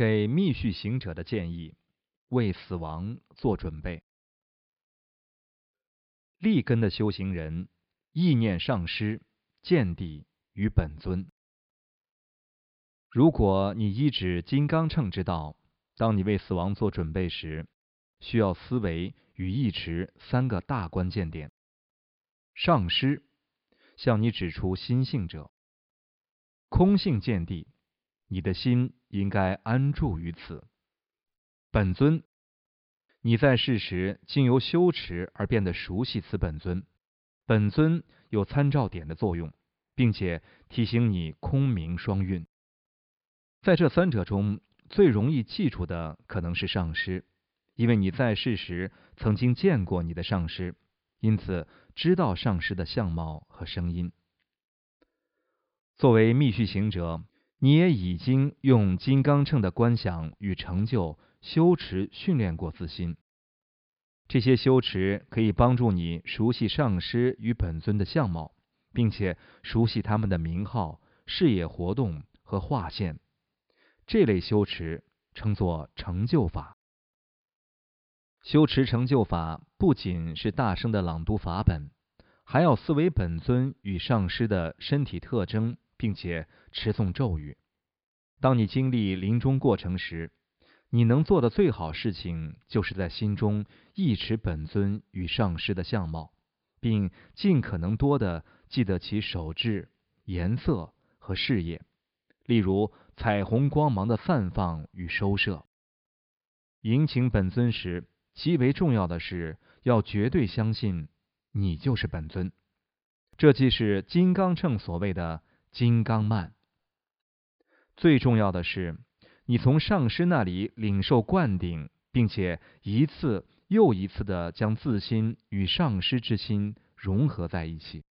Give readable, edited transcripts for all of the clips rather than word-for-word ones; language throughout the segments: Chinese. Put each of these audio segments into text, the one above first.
给密续行者的建议，为死亡做准备。立根的修行人，意念上师，见地与本尊。如果你依止金刚乘之道，当你为死亡做准备时，需要思维与意持三个大关键点。上师向你指出心性者，空性见地，你的心应该安住于此。本尊，你在世时经由修持而变得熟悉此本尊，本尊有参照点的作用，并且提醒你空明双运。在这三者中，最容易记住的可能是上师，因为你在世时曾经见过你的上师，因此知道上师的相貌和声音。作为密续行者，你也已经用金刚乘的观想与成就修持训练过自心，这些修持可以帮助你熟悉上师与本尊的相貌，并且熟悉他们的名号、视野活动和划线。这类修持称作成就法。修持成就法不仅是大声的朗读法本，还要思维本尊与上师的身体特征，并且持诵咒语。当你经历临终过程时，你能做的最好事情就是在心中意持本尊与上师的相貌，并尽可能多的记得其手势、颜色和视野，例如彩虹光芒的散放与收摄。迎请本尊时，极为重要的是要绝对相信你就是本尊，这既是金刚乘所谓的金刚曼。最重要的是，你从上师那里领受灌顶，并且一次又一次地将自心与上师之心融合在一起。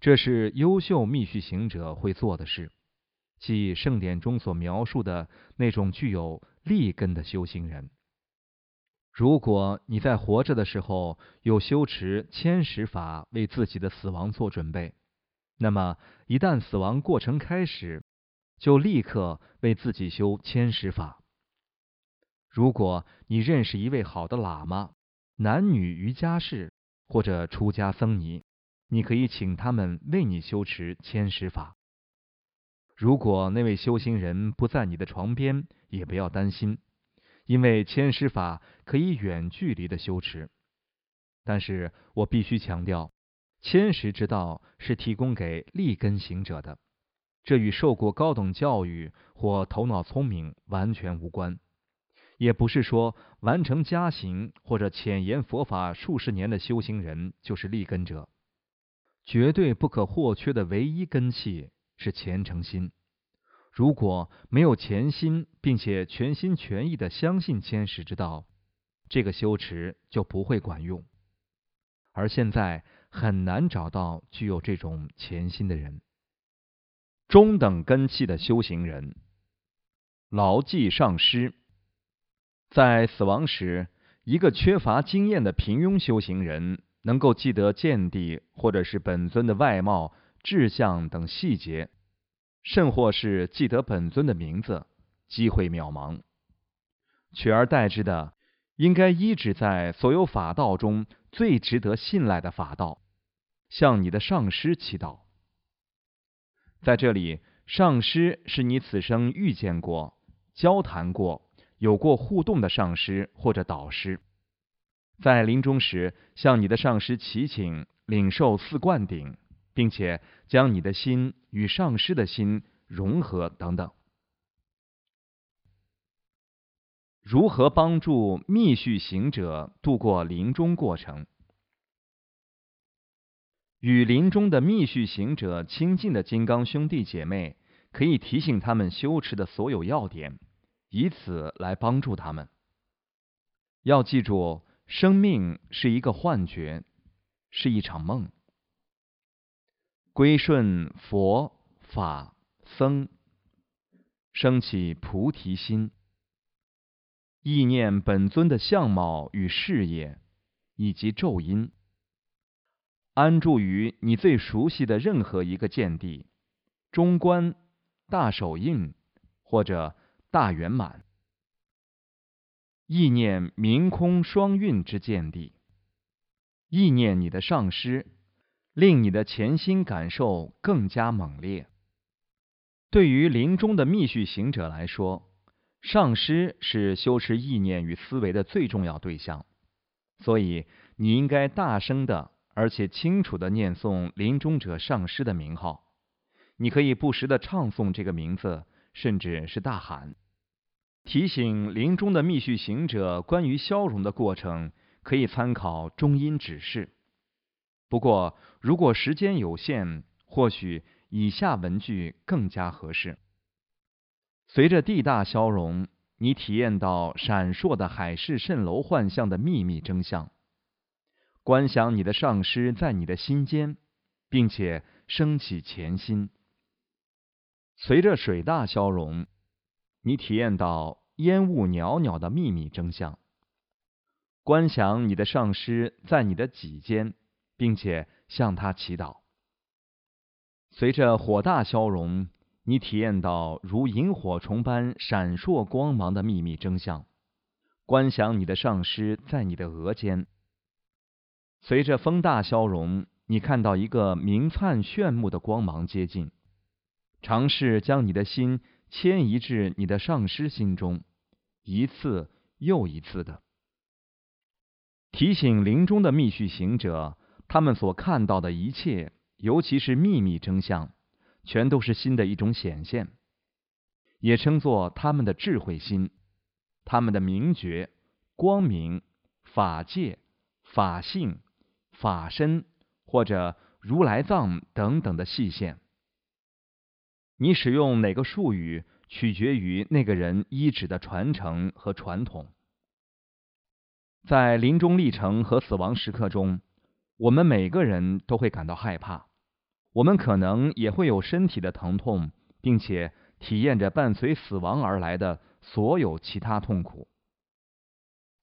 这是优秀密续行者会做的事，即圣典中所描述的那种具有立根的修行人。如果你在活着的时候有修持千时法为自己的死亡做准备，那么一旦死亡过程开始，就立刻为自己修千时法。如果你认识一位好的喇嘛、男女瑜伽士或者出家僧尼，你可以请他们为你修持千时法。如果那位修行人不在你的床边，也不要担心，因为千时法可以远距离的修持。但是我必须强调，千时之道是提供给立根行者的，这与受过高等教育或头脑聪明完全无关，也不是说完成加行或者潜研佛法数十年的修行人就是立根者。绝对不可或缺的唯一根器是虔诚心，如果没有虔心并且全心全意地相信千时之道，这个修持就不会管用。而现在很难找到具有这种虔心的人。中等根器的修行人，牢记上师。在死亡时，一个缺乏经验的平庸修行人能够记得见地或者是本尊的外貌、志向等细节，甚或是记得本尊的名字，机会渺茫。取而代之的，应该依止在所有法道中最值得信赖的法道，向你的上师祈祷。在这里，上师是你此生遇见过、交谈过、有过互动的上师或者导师。在临终时，向你的上师祈请领受四灌顶，并且将你的心与上师的心融合等等。如何帮助密续行者度过临终过程？与临终的密续行者亲近的金刚兄弟姐妹，可以提醒他们修持的所有要点，以此来帮助他们。要记住，生命是一个幻觉，是一场梦。归顺佛、法、僧，升起菩提心，意念本尊的相貌与事业以及咒音，安住于你最熟悉的任何一个见地，中观、大手印或者大圆满。意念明空双运之见地，意念你的上师，令你的潜心感受更加猛烈。对于临终的密续行者来说，上师是修持意念与思维的最重要对象，所以你应该大声的而且清楚的念诵临终者上师的名号。你可以不时的唱诵这个名字，甚至是大喊，提醒临终的密续行者关于消融的过程，可以参考中阴指示。不过如果时间有限，或许以下文句更加合适。随着地大消融，你体验到闪烁的海市蜃楼幻象的秘密真相，观想你的上师在你的心间，并且升起潜心。随着水大消融，你体验到烟雾袅袅的秘密真相，观想你的上师在你的脊间，并且向他祈祷。随着火大消融，你体验到如萤火虫般闪烁光芒的秘密真相，观想你的上师在你的额间。随着风大消融，你看到一个明灿炫目的光芒接近，尝试将你的心迁移至你的上师心中，一次又一次的提醒临终的密续行者，他们所看到的一切，尤其是秘密真相，全都是心的一种显现，也称作他们的智慧心、他们的明觉、光明、法界、法性、法身或者如来藏等等的细线。你使用哪个术语，取决于那个人医指的传承和传统。在临终历程和死亡时刻中，我们每个人都会感到害怕，我们可能也会有身体的疼痛，并且体验着伴随死亡而来的所有其他痛苦。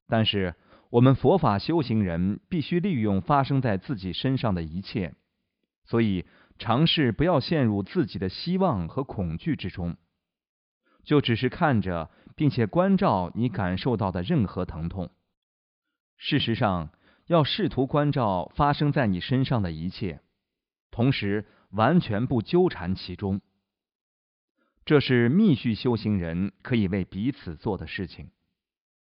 但是我们佛法修行人必须利用发生在自己身上的一切，所以尝试不要陷入自己的希望和恐惧之中，就只是看着并且关照你感受到的任何疼痛。事实上，要试图关照发生在你身上的一切，同时完全不纠缠其中，这是密续修行人可以为彼此做的事情。